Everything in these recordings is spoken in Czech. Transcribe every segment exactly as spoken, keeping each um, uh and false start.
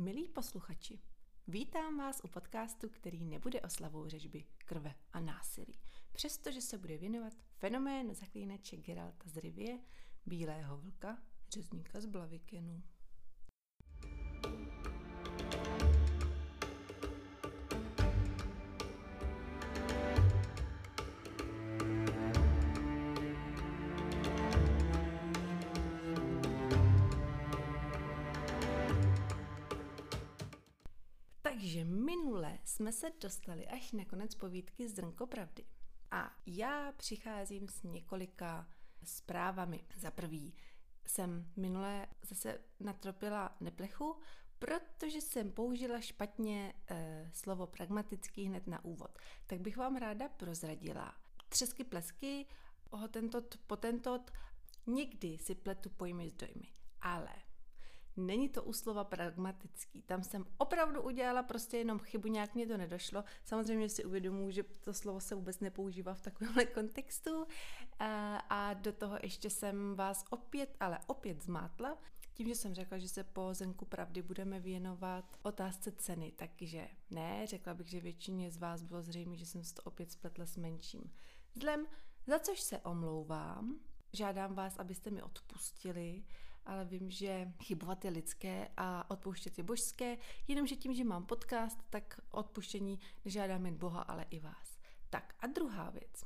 Milí posluchači, vítám vás u podcastu, který nebude oslavou řežby, krve a násilí, přestože se bude věnovat fenoménu zaklínače Geralta z Rivie, Bílého vlka, Řezníka z Blavikenu. Takže minule jsme se dostali až na konec povídky Zrnko pravdy. A já přicházím s několika zprávami. Za prvý jsem minule zase natropila neplechu, protože jsem použila špatně e, slovo pragmatický hned na úvod. Tak bych vám ráda prozradila. Třesky plesky, oho tentot, potentot, nikdy si pletu pojmy s dojmy. Ale není to u slova pragmatický. Tam jsem opravdu udělala prostě jenom chybu, nějak mě to nedošlo. Samozřejmě si uvědomuji, že to slovo se vůbec nepoužívá v takovémhle kontextu. A do toho ještě jsem vás opět, ale opět zmátla. Tím, že jsem řekla, že se po Zrnku pravdy budeme věnovat otázce ceny. Takže ne, řekla bych, že většině z vás bylo zřejmé, že jsem se to opět spletla s menším zlem. Za což se omlouvám. Žádám vás, abyste mi odpustili, ale vím, že chybovat je lidské a odpouštět je božské, jenomže tím, že mám podcast, tak odpuštění nežádám jen Boha, ale i vás. Tak a druhá věc.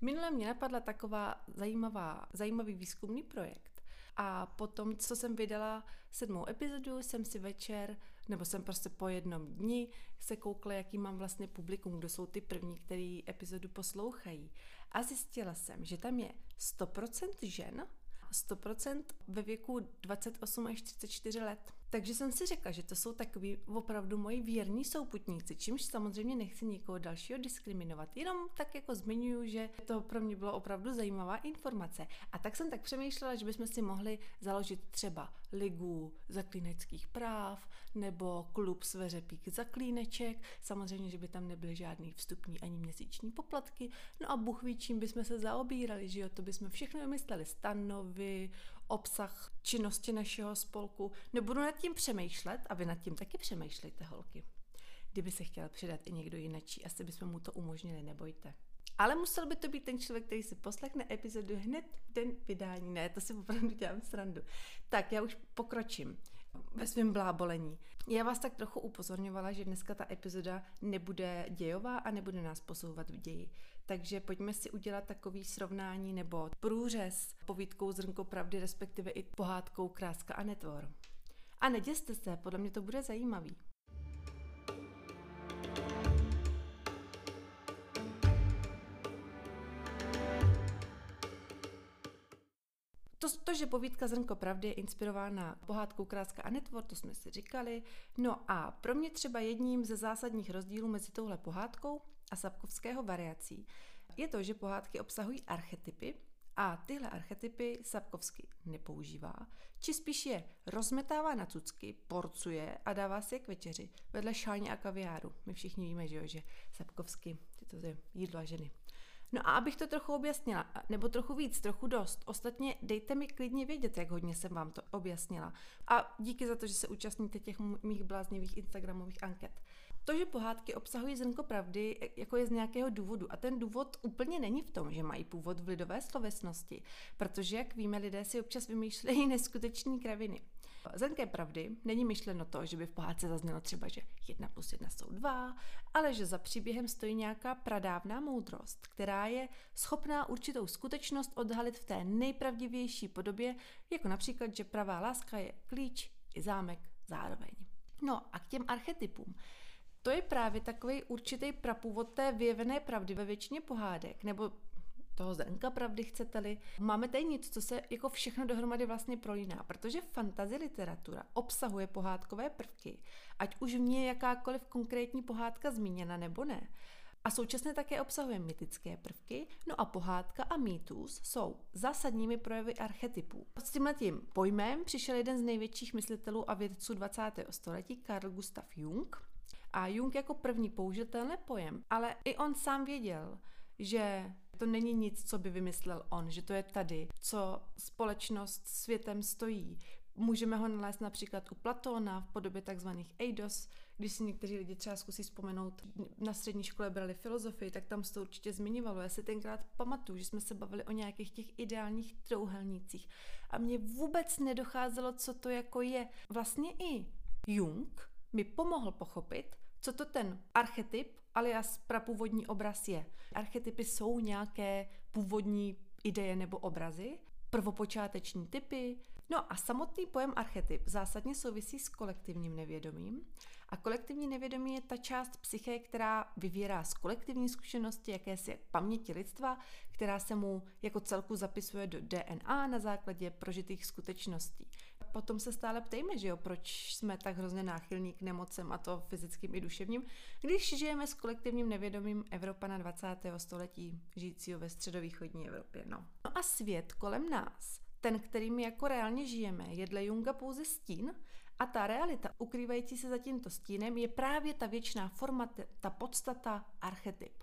Minule mě napadla taková zajímavá, zajímavý výzkumný projekt a potom, co jsem vydala sedmou epizodu, jsem si večer, nebo jsem prostě po jednom dni se koukla, jaký mám vlastně publikum, kdo jsou ty první, který epizodu poslouchají. A zjistila jsem, že tam je sto procent žen, sto procent ve věku dvacet osm až třicet čtyři let. Takže jsem si řekla, že to jsou takový opravdu moji věrní souputníci, čímž samozřejmě nechci nikoho dalšího diskriminovat. Jenom tak jako zmiňuji, že to pro mě bylo opravdu zajímavá informace. A tak jsem tak přemýšlela, že bychom si mohli založit třeba ligu zaklíneckých práv nebo klub sveřepík zaklíneček. Samozřejmě, že by tam nebyly žádný vstupní ani měsíční poplatky. No a Bůh ví, čím bychom se zaobírali, že jo, to bychom všechno vymysleli, stanovy, obsah činnosti našeho spolku. Nebudu nad tím přemýšlet a vy nad tím taky přemýšlejte, holky. Kdyby se chtěla přidat i někdo jinačí, asi bychom mu to umožnili, nebojte. Ale musel by to být ten člověk, který si poslechne epizodu hned den vydání. Ne, to si opravdu dělám srandu. Tak, já už pokročím ve svém blábolení. Já vás tak trochu upozorňovala, že dneska ta epizoda nebude dějová a nebude nás posouvat v ději. Takže pojďme si udělat takový srovnání nebo průřez povídkou Zrnko pravdy, respektive i pohádkou Kráska a netvor. A neděste se, podle mě to bude zajímavý. To, to, že povídka Zrnko pravdy je inspirována pohádkou Kráska a netvor, to jsme si říkali. No a pro mě třeba jedním ze zásadních rozdílů mezi touhle pohádkou a Sapkovského variací je to, že pohádky obsahují archetypy, a tyhle archetypy Sapkovský nepoužívá, či spíš je rozmetává na cucky, porcuje a dává si je k večeři vedle šáně a kaviáru. My všichni víme, že, jo, že Sapkovský, to je jídlo a ženy. No a abych to trochu objasnila, nebo trochu víc, trochu dost, ostatně dejte mi klidně vědět, jak hodně jsem vám to objasnila. A díky za to, že se účastníte těch mých bláznivých instagramových anket. To, že pohádky obsahují zrnko pravdy, jako je z nějakého důvodu. A ten důvod úplně není v tom, že mají původ v lidové slovesnosti, protože, jak víme, lidé si občas vymýšlejí neskuteční kraviny. Zrnkem pravdy není myšleno to, že by v pohádce zaznělo třeba, že jedna plus jedna jsou dva, ale že za příběhem stojí nějaká pradávná moudrost, která je schopná určitou skutečnost odhalit v té nejpravdivější podobě, jako například, že pravá láska je klíč i zámek zároveň. No a k těm archetypům. To je právě takový určitý prapůvod té vyjevené pravdy ve většině pohádek, nebo toho zrnka pravdy, chcete-li. Máme tady něco, co se jako všechno dohromady vlastně prolíná, protože fantasy literatura obsahuje pohádkové prvky, ať už v ní je jakákoliv konkrétní pohádka zmíněna nebo ne. A současně také obsahuje mytické prvky, no a pohádka a mýtus jsou zásadními projevy archetypů. S tímhletím pojmem přišel jeden z největších myslitelů a vědců dvacátého století, Carl Gustav Jung. A Jung jako první použil tenhle pojem, ale i on sám věděl, že to není nic, co by vymyslel on, že to je tady, co společnost světem stojí, Můžeme ho nalézt například u Platóna v podobě takzvaných eidos. Když si někteří lidi třeba zkusí vzpomenout, na střední škole brali filozofii, tak tam se to určitě zmiňovalo. Já si tenkrát pamatuju, že jsme se bavili o nějakých těch ideálních trouhelnících a mně vůbec nedocházelo, co to jako je. Vlastně i Jung mi pomohl pochopit, co to ten archetyp, alias prapůvodní obraz je. Archetypy jsou nějaké původní ideje nebo obrazy, prvopočáteční typy. No a samotný pojem archetyp zásadně souvisí s kolektivním nevědomím. A kolektivní nevědomí je ta část psyché, která vyvírá z kolektivní zkušenosti, jakési paměti lidstva, která se mu jako celku zapisuje do D N A na základě prožitých skutečností. Potom se stále ptejme, že jo, proč jsme tak hrozně náchylní k nemocem, a to fyzickým i duševním, když žijeme s kolektivním nevědomím Evropana dvacátého století, žijícího ve středovýchodní Evropě. No. no a svět kolem nás, ten, kterým jako reálně žijeme, je dle Junga pouze stín, a ta realita, ukrývající se za tímto stínem, je právě ta věčná forma, ta podstata, archetyp.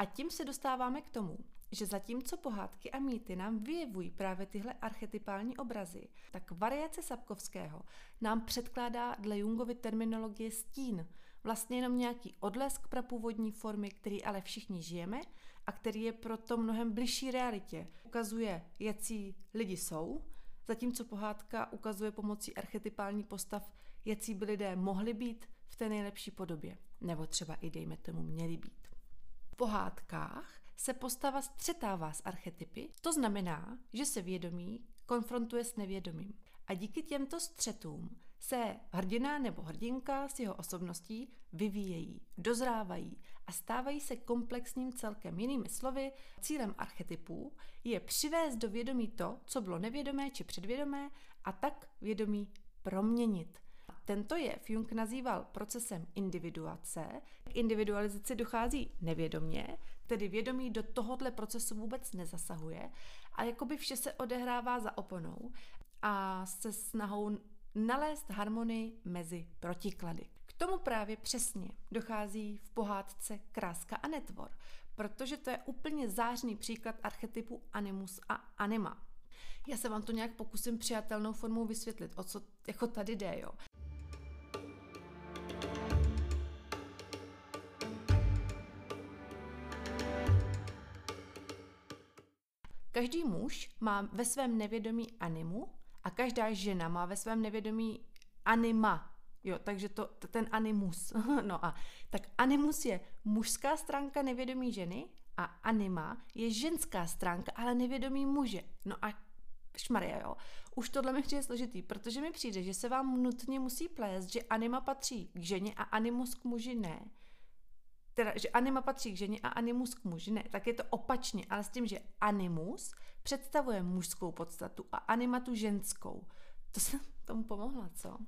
A tím se dostáváme k tomu, že zatímco pohádky a mýty nám vyjevují právě tyhle archetypální obrazy, tak variace Sapkovského nám předkládá dle Jungovy terminologie stín, vlastně jenom nějaký odlesk prapůvodní formy, který ale všichni žijeme a který je proto mnohem bližší realitě. Ukazuje, jací lidi jsou, zatímco pohádka ukazuje pomocí archetypální postav, jací by lidé mohli být v té nejlepší podobě, nebo třeba i dejme tomu měli být. V pohádkách se postava střetává s archetypy, to znamená, že se vědomí konfrontuje s nevědomím. A díky těmto střetům se hrdina nebo hrdinka s jeho osobností vyvíjejí, dozrávají a stávají se komplexním celkem. Jinými slovy, cílem archetypů je přivést do vědomí to, co bylo nevědomé či předvědomé, a tak vědomí proměnit. Tento jev Jung nazýval procesem individuace. K individualizaci dochází nevědomě, tedy vědomí do tohohle procesu vůbec nezasahuje a jakoby vše se odehrává za oponou a se snahou nalézt harmonii mezi protiklady. K tomu právě přesně dochází v pohádce Kráska a netvor, protože to je úplně zářný příklad archetypu animus a anima. Já se vám to nějak pokusím přijatelnou formou vysvětlit, o co jako tady jde, jo. Každý muž má ve svém nevědomí animu a každá žena má ve svém nevědomí anima. Jo, takže to, ten animus. No a tak animus je mužská stránka nevědomí ženy a anima je ženská stránka, ale nevědomí muže. No a šmarja, jo. Už tohle mi přijde složitý, protože mi přijde, že se vám nutně musí plést, že anima patří k ženě a animus k muži ne. Teda, že anima patří k ženě a animus k muži, ne, tak je to opačně, ale s tím, že animus představuje mužskou podstatu a anima tu ženskou. To jsem tomu pomohla, co?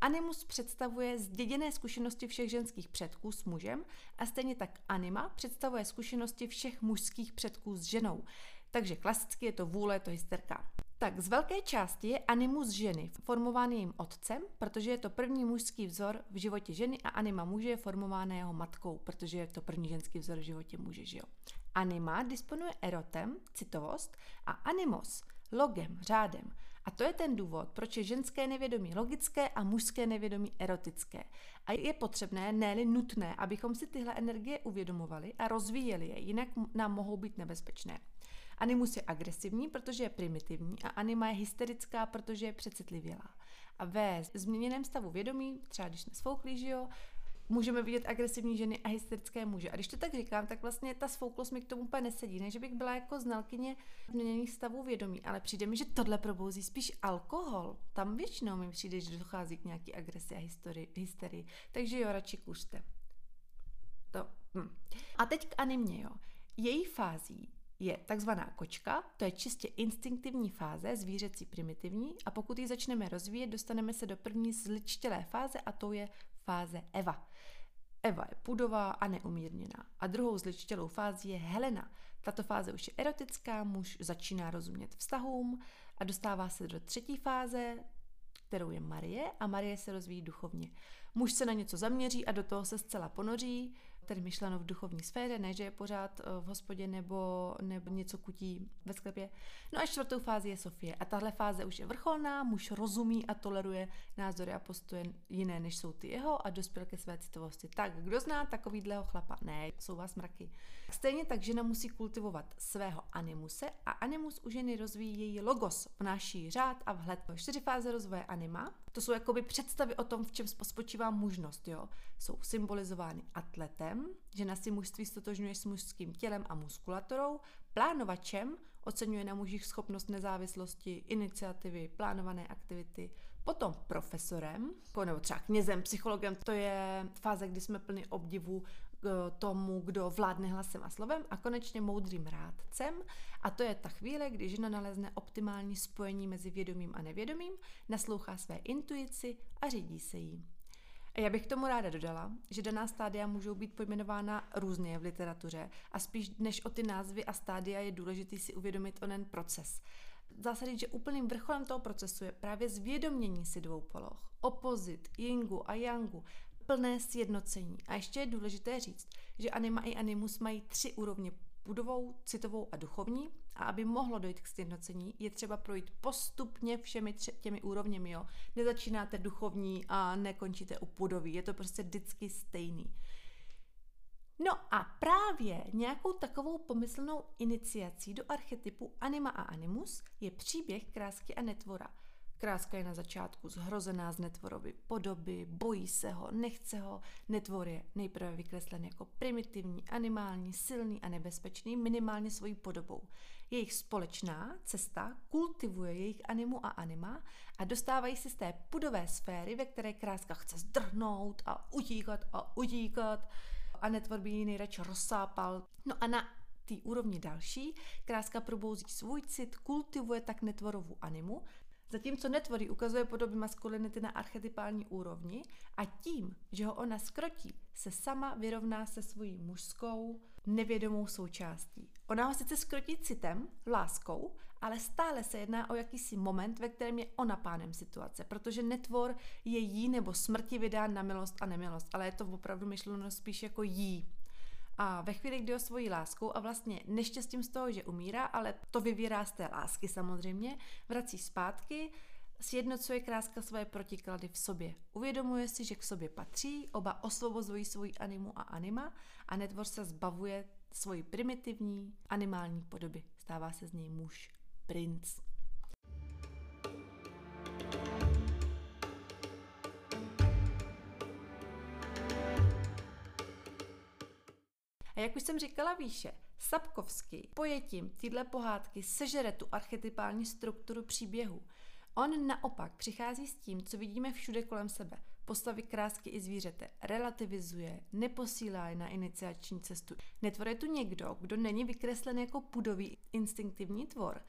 Animus představuje zděděné zkušenosti všech ženských předků s mužem a stejně tak anima představuje zkušenosti všech mužských předků s ženou. Takže klasicky je to vůle, je to hysterka. Tak z velké části je animus ženy formován jejím otcem, protože je to první mužský vzor v životě ženy a anima muže je formována jeho matkou, protože je to první ženský vzor v životě muže, že jo. Anima disponuje erotem, citovost, a animos, logem, řádem. A to je ten důvod, proč je ženské nevědomí logické a mužské nevědomí erotické. A je potřebné, ne-li nutné, abychom si tyhle energie uvědomovali a rozvíjeli je, jinak nám mohou být nebezpečné. Animus je agresivní, protože je primitivní, a anima je hysterická, protože je přecitlivělá. A ve změněném stavu vědomí, třeba když nesfouklí, že jo, můžeme vidět agresivní ženy a hysterické muže. A když to tak říkám, tak vlastně ta svouklost mi k tomu úplně nesedí. Ne, že bych byla jako znalkyně změněných stavů vědomí, ale přijde mi, že tohle probouzí spíš alkohol. Tam většinou mi přijde, že dochází k nějaký agresi a hysterii. Takže jo, radši kuřte. To. Hm. A teď k animě, jo. Její fází je takzvaná kočka, to je čistě instinktivní fáze, zvířecí primitivní, a pokud ji začneme rozvíjet, dostaneme se do první zličtělé fáze, a to je fáze Eva. Eva je pudová a neumírněná. A druhou zličtělou fází je Helena. Tato fáze už je erotická, muž začíná rozumět vztahům a dostává se do třetí fáze, kterou je Marie, a Marie se rozvíjí duchovně. Muž se na něco zaměří a do toho se zcela ponoří, tedy myšleno v duchovní sféře, ne, že je pořád v hospodě nebo, nebo něco kutí ve sklepě. No a čtvrtou fázi je Sofie. A tahle fáze už je vrcholná, muž rozumí a toleruje názory a postoje jiné, než jsou ty jeho, a dospěl ke své citovosti. Tak, kdo zná takovýhleho chlapa? Ne, jsou vás mraky. Stejně tak žena musí kultivovat svého animuse a animus u ženy rozvíjí její logos, vnáší řád a vhled. Čtyři fáze rozvoje anima, to jsou jakoby představy o tom, v čem spočívá mužnost, jo. Jsou symbolizovány atletem, žena si mužství stotožňuje s mužským tělem a muskulaturou, plánovačem, oceňuje na mužích schopnost nezávislosti, iniciativy, plánované aktivity, potom profesorem, nebo třeba knězem, psychologem, to je fáze, kdy jsme plni obdivu k tomu, kdo vládne hlasem a slovem, a konečně moudrým rádcem, a to je ta chvíle, kdy žena nalezne optimální spojení mezi vědomím a nevědomím, naslouchá své intuici a řídí se jí. Já bych k tomu ráda dodala, že daná stádia můžou být pojmenována různě v literatuře a spíš než o ty názvy a stádia je důležitý si uvědomit onen proces. Dá se říct, že úplným vrcholem toho procesu je právě zvědomění si dvou poloh, opozit Yingu a Yangu, plné sjednocení. A ještě je důležité říct, že anima i animus mají tři úrovně: budovou, citovou a duchovní, a aby mohlo dojít k sjednocení, je třeba projít postupně všemi tři, těmi úrovněmi, jo. Nezačínáte duchovní a nekončíte u budovy, je to prostě vždycky stejný. No a právě nějakou takovou pomyslnou iniciací do archetypu anima a animus je příběh Krásky a netvora. Kráska je na začátku zhrozená z netvorovy podoby, bojí se ho, nechce ho. Netvor je nejprve vykreslen jako primitivní, animální, silný a nebezpečný, minimálně svojí podobou. Jejich společná cesta kultivuje jejich animu a anima a dostávají se z té pudové sféry, ve které kráska chce zdrhnout a utíkat a utíkat, a netvor by ji nejradši rozsápal. No a na té úrovni další kráska probouzí svůj cit, kultivuje tak netvorovu animu, zatímco netvorí ukazuje podoby maskulinity na archetypální úrovni, a tím, že ho ona skrotí, se sama vyrovná se svojí mužskou nevědomou součástí. Ona ho sice skrotí citem, láskou, ale stále se jedná o jakýsi moment, ve kterém je ona pánem situace, protože netvor je jí nebo smrti vydán na milost a nemilost, ale je to opravdu myšleno spíš jako jí. A ve chvíli, kdy ho svojí láskou a vlastně neštěstím z toho, že umírá, ale to vyvírá z té lásky samozřejmě, vrací zpátky, sjednocuje kráska svoje protiklady v sobě. Uvědomuje si, že k sobě patří, oba osvobozují svoji animu a anima a netvor se zbavuje svoji primitivní animální podoby. Stává se z něj muž, princ. A jak už jsem říkala výše, Sapkovský pojetím téhle pohádky sežere tu archetypální strukturu příběhu. On naopak přichází s tím, co vidíme všude kolem sebe. Postavy krásky i zvířete relativizuje, neposílá je na iniciační cestu. Netvor je tu někdo, kdo není vykreslen jako pudový instinktivní tvor.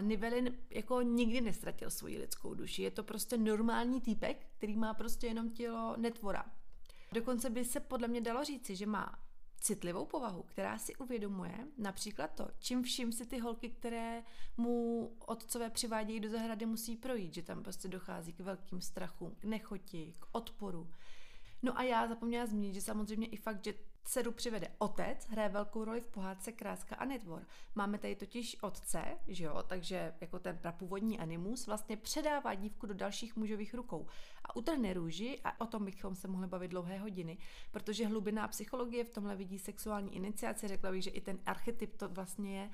Nivellen jako nikdy nestratil svoji lidskou duši. Je to prostě normální týpek, který má prostě jenom tělo netvora. Dokonce by se podle mě dalo říci, že má citlivou povahu, která si uvědomuje například to, čím vším si ty holky, které mu otcové přivádějí do zahrady, musí projít, že tam prostě dochází k velkým strachům, k nechoti, k odporu. No a já zapomněla zmínit, že samozřejmě i fakt, že dceru přivede otec, hraje velkou roli v pohádce Kráska a netvor. Máme tady totiž otce, že jo, takže jako ten prapůvodní animus vlastně předává dívku do dalších mužových rukou a utrhne růži, a o tom bychom se mohli bavit dlouhé hodiny, protože hlubiná psychologie v tomhle vidí sexuální iniciaci, řekla bych, že i ten archetyp to vlastně je.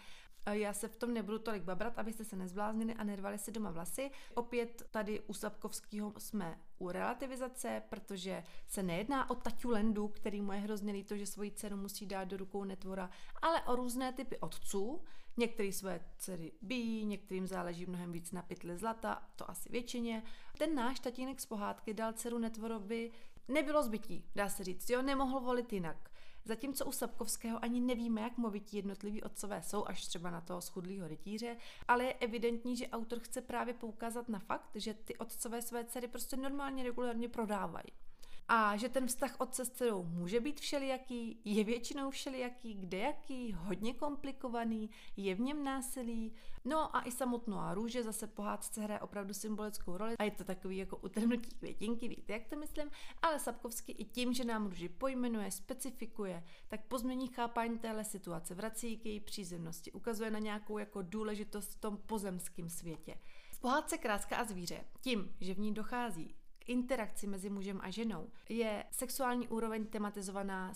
Já se v tom nebudu tolik babrat, abyste se nezbláznili a nervali si doma vlasy. Opět tady u Sapkovského jsme u relativizace, protože se nejedná o taťu Lendu, který mu je hrozně líto, že svoji dceru musí dát do rukou netvora, ale o různé typy otců. Některý své dcery bijí, některým záleží mnohem víc na pytli zlata, to asi většině. Ten náš tatínek z pohádky dal dceru netvorovi, nebylo zbytí, dá se říct, jo, nemohl volit jinak. Zatímco u Sapkovského ani nevíme, jak movití jednotliví otcové jsou, až třeba na toho schudlýho rytíře, ale je evidentní, že autor chce právě poukázat na fakt, že ty otcové své dcery prostě normálně regulárně prodávají. A že ten vztah otce s dcerou může být všelijaký, je většinou všelijaký, kdejaký, hodně komplikovaný, je v něm násilí. No a i samotná růže zase pohádce hraje opravdu symbolickou roli a je to takový jako utrhnutí květinky, víte, jak to myslím, ale Sapkovský i tím, že nám růži pojmenuje, specifikuje, tak pozmění chápání téhle situace, vrací k její přízemnosti, ukazuje na nějakou jako důležitost v tom pozemském světě. V pohádce Kráska a zvíře, tím, že v ní dochází interakci mezi mužem a ženou, je sexuální úroveň tematizovaná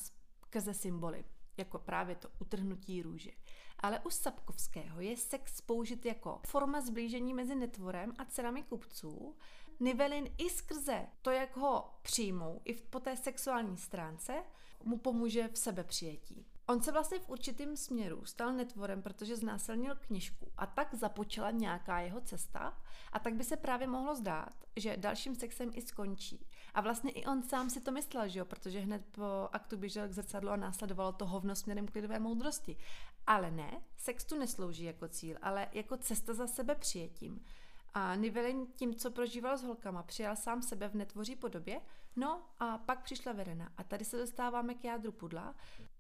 skrze symboly, jako právě to utrhnutí růže. Ale u Sapkovského je sex použit jako forma zblížení mezi netvorem a dcerami kupců. Nivellen i skrze to, jak ho přijmou, i po té sexuální stránce, mu pomůže v sebepřijetí. On se vlastně v určitém směru stal netvorem, protože znásilnil kněžku a tak započala nějaká jeho cesta a tak by se právě mohlo zdát, že dalším sexem i skončí. A vlastně i on sám si to myslel, že jo, protože hned po aktu běžel k zrcadlu a následovalo to hovno směrem k lidové moudrosti. Ale ne, sex tu neslouží jako cíl, ale jako cesta za sebe přijetím. A Nivellen tím, co prožíval s holkama, přijal sám sebe v netvoří podobě, no a pak přišla Vereena. A tady se dostáváme k jádru pudla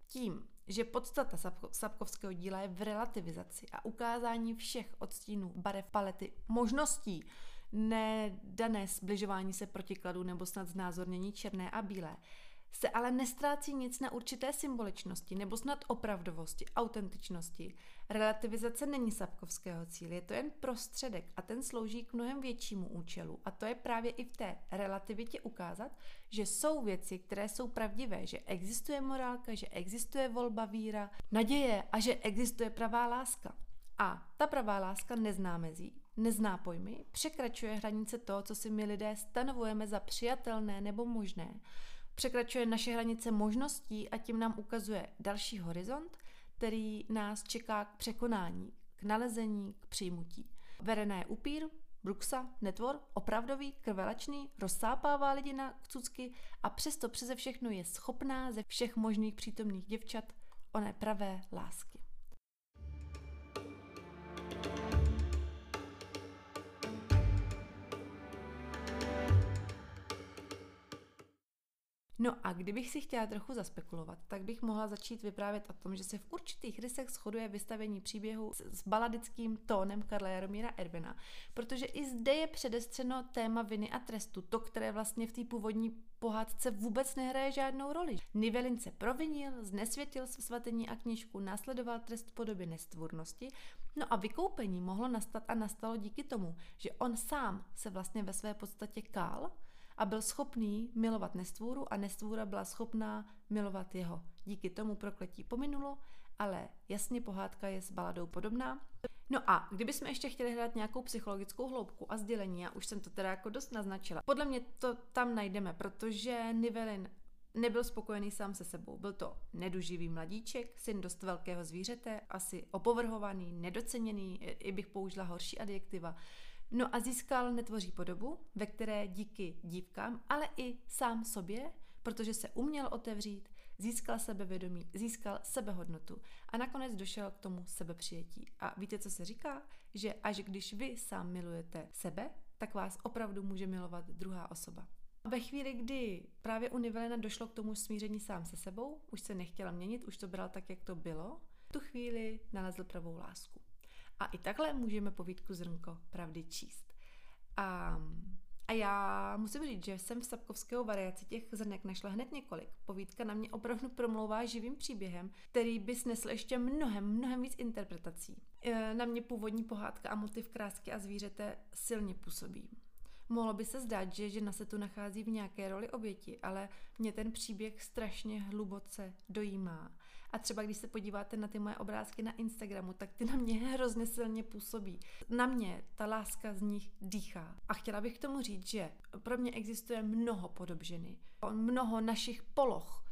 tím, že podstata Sapkovského díla je v relativizaci a ukázání všech odstínů, barev, palety, možností, nedané zbližování se protikladů nebo snad znázornění černé a bílé, se ale nestrácí nic na určité symboličnosti nebo snad opravdovosti, autentičnosti. Relativizace není Sapkovského cíl, je to jen prostředek a ten slouží k mnohem většímu účelu. A to je právě i v té relativitě ukázat, že jsou věci, které jsou pravdivé, že existuje morálka, že existuje volba, víra, naděje a že existuje pravá láska. A ta pravá láska nezná mezí, nezná pojmy, překračuje hranice toho, co si my lidé stanovujeme za přijatelné nebo možné, překračuje naše hranice možností a tím nám ukazuje další horizont, který nás čeká k překonání, k nalezení, k přijmutí. Vereena je upír, bruxa, netvor, opravdový, krvelačný, rozsápává lidi na kcucky a přesto přeze všechno je schopná ze všech možných přítomných děvčat oné pravé lásky. No a kdybych si chtěla trochu zaspekulovat, tak bych mohla začít vyprávět o tom, že se v určitých rysech shoduje vystavění příběhu s baladickým tónem Karla Jaromíra Erbena, protože i zde je předestřeno téma viny a trestu, to, které vlastně v té původní pohádce vůbec nehraje žádnou roli. Nivellen se provinil, znesvětil svatyni a knížku, následoval trest v podobě nestvůrnosti, no a vykoupení mohlo nastat a nastalo díky tomu, že on sám se vlastně ve své podstatě kál a byl schopný milovat nestvůru a nestvůra byla schopná milovat jeho. Díky tomu prokletí pominulo, ale jasně pohádka je s baladou podobná. No a kdybychom ještě chtěli hledat nějakou psychologickou hloubku a sdělení, já už jsem to teda jako dost naznačila, podle mě to tam najdeme, protože Nivellen nebyl spokojený sám se sebou. Byl to neduživý mladíček, syn dost velkého zvířete, asi opovrhovaný, nedoceněný, i bych použila horší adjektiva. No a získal netvoří podobu, ve které díky dívkám, ale i sám sobě, protože se uměl otevřít, získal sebevědomí, získal sebehodnotu a nakonec došel k tomu sebepřijetí. A víte, co se říká? Že až když vy sám milujete sebe, tak vás opravdu může milovat druhá osoba. Ve chvíli, kdy právě u Nivellena došlo k tomu smíření sám se sebou, už se nechtěla měnit, už to bral tak, jak to bylo, v tu chvíli nalezl pravou lásku. A i takhle můžeme povídku Zrnko pravdy číst. A, a já musím říct, že jsem v Sapkovského variaci těch zrnek našla hned několik. Povídka na mě opravdu promlouvá živým příběhem, který by snesl ještě mnohem, mnohem víc interpretací. Na mě původní pohádka a motiv Krásky a zvířete silně působí. Mohlo by se zdát, že žena se tu nachází v nějaké roli oběti, ale mě ten příběh strašně hluboce dojímá. A třeba když se podíváte na ty moje obrázky na Instagramu, tak ty na mě hrozně silně působí. Na mě ta láska z nich dýchá. A chtěla bych k tomu říct, že pro mě existuje mnoho podob ženy, mnoho našich poloh.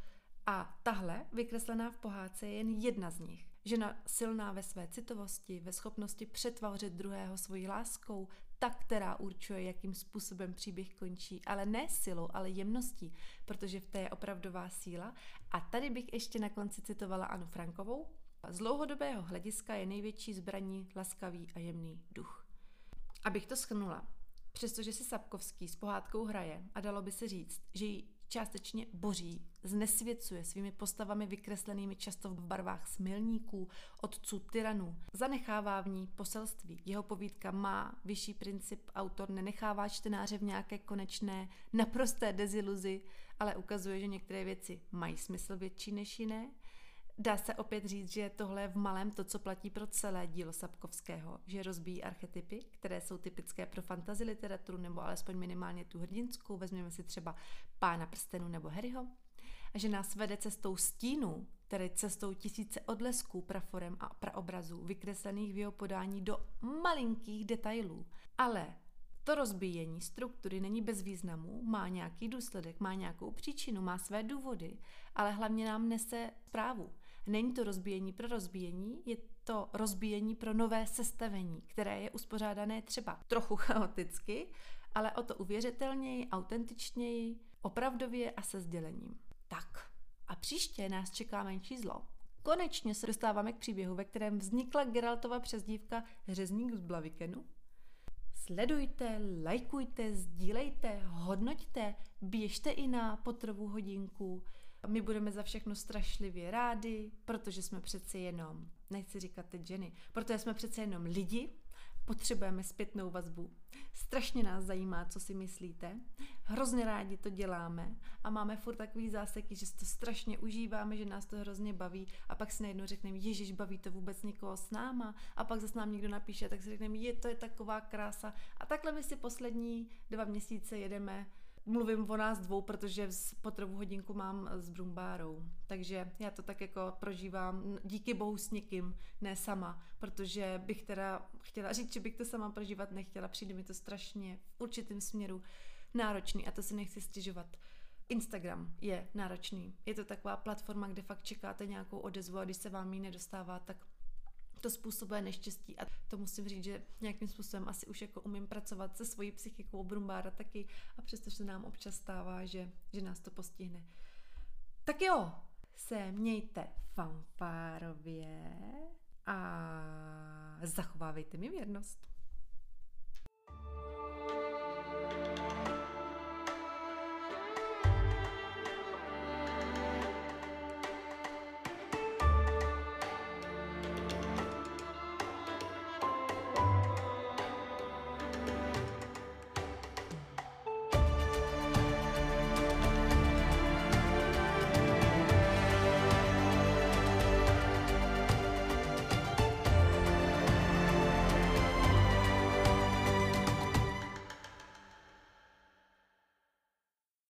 A tahle, vykreslená v pohádce, je jen jedna z nich. Žena silná ve své citovosti, ve schopnosti přetvářet druhého svojí láskou, ta, která určuje, jakým způsobem příběh končí, ale ne silou, ale jemností, protože v té je opravdová síla. A tady bych ještě na konci citovala Annu Frankovou. Z dlouhodobého hlediska je největší zbraní laskavý a jemný duch. Abych to shrnula, přestože si Sapkovský s pohádkou hraje a dalo by se říct, že ji částečně boří, znesvěcuje svými postavami vykreslenými často v barvách smilníků, otců tyranů. Zanechává v ní poselství. Jeho povídka má vyšší princip, autor nenechává čtenáře v nějaké konečné, naprosté deziluzi, ale ukazuje, že některé věci mají smysl větší než jiné. Dá se opět říct, že tohle je v malém to, co platí pro celé dílo Sapkovského, že rozbíjí archetypy, které jsou typické pro fantasy literaturu nebo alespoň minimálně tu hrdinskou, vezměme si třeba Pána prstenů nebo Harryho, a že nás vede cestou stínů, tedy cestou tisíce odlesků, praforem a praobrazů, vykreslených v jeho podání do malinkých detailů. Ale to rozbíjení struktury není bez významu, má nějaký důsledek, má nějakou příčinu, má své důvody, ale hlavně nám nese zprávu. Není to rozbíjení pro rozbíjení, je to rozbíjení pro nové sestavení, které je uspořádané třeba trochu chaoticky, ale o to uvěřitelněji, autentičněji, opravdově a se sdělením. Tak a příště nás čeká menší zlo. Konečně se dostáváme k příběhu, ve kterém vznikla Geraltova přezdívka Řezník z Blavikenu. Sledujte, lajkujte, sdílejte, hodnoťte, běžte i na Pottervu hodinku. My budeme za všechno strašlivě rádi, protože jsme přece jenom, nechci říkat ty ženy, protože jsme přece jenom lidi, potřebujeme zpětnou vazbu. Strašně nás zajímá, co si myslíte. Hrozně rádi to děláme a máme furt takový záseky, že si to strašně užíváme, že nás to hrozně baví a pak si najednou řekneme, ježiš, baví to vůbec nikoho s náma, a pak zase nám někdo napíše, tak si řekneme, je, to je taková krása, a takhle my si poslední dva měsíce jedeme. Mluvím o nás dvou, protože Pottervu hodinku mám s Brumbárou. Takže já to tak jako prožívám, díky bohu s někým, ne sama, protože bych teda chtěla říct, že bych to sama prožívat nechtěla. Přijde mi to strašně v určitém směru náročný a to si nechci stěžovat. Instagram je náročný. Je to taková platforma, kde fakt čekáte nějakou odezvu a když se vám ji nedostává, tak to způsobuje neštěstí a to musím říct, že nějakým způsobem asi už jako umím pracovat se svojí psychikou, Brumbára taky, a přestože se nám občas stává, že, že nás to postihne. Tak jo, se mějte fanfárově a zachovávejte mi věrnost.